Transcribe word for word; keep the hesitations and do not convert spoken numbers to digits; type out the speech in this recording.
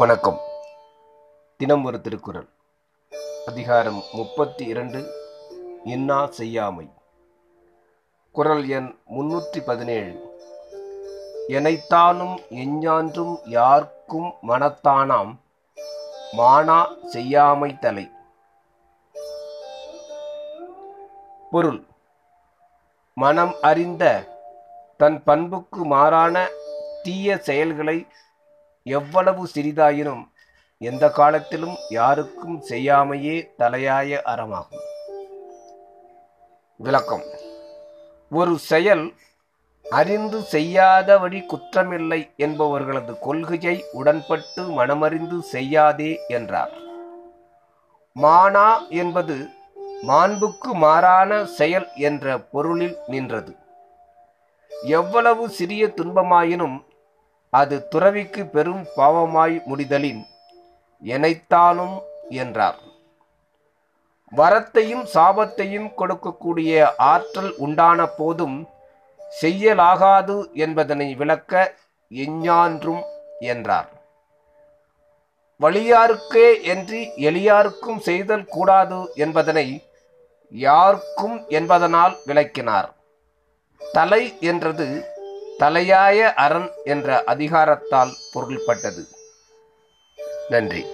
வணக்கம். தினம் ஒரு திருக்குறள். அதிகாரம் முப்பத்தி இரண்டு, இன்னா செய்யாமை. குறள் எண் முன்னூற்றி பதினேழு. எனைத்தானும் எஞ்ஞான்றும் யார்க்கும் மனத்தானாம் மானா செய்யாமை தலை. பொருள்: மனம் அறிந்த தன் பண்புக்கு மாறான தீய செயல்களை எவ்வளவு சிறிதாயினும் எந்த காலத்திலும் யாருக்கும் செய்யாமையே தலையாய அறமாகும். விளக்கம்: ஒரு செயல் அறிந்து செய்யாத வழி குற்றமில்லை என்பவர்களது கொள்கையை உடன்பட்டு மனமறிந்து செய்யாதே என்றார். மானா என்பது மாண்புக்கு மாறான செயல் என்ற பொருளில் நின்றது. எவ்வளவு சிறிய துன்பமாயினும் அது துறவிக்கு பெரும் பாவமாய் முடிதலின் எனைத்தானும் என்றார். வரத்தையும் சாபத்தையும் கொடுக்கக்கூடிய ஆற்றல் உண்டான போதும் செய்யலாகாது என்பதனை விளக்க எஞ்ஞான்றும் என்றார். வலியாருக்கே என்று எளியாருக்கும் செய்தல் கூடாது என்பதனை யாருக்கும் என்பதனால் விளக்கினார். தலை என்றது தலையாய அரண் என்ற அதிகாரத்தால் பொருள்பட்டது. நன்றி.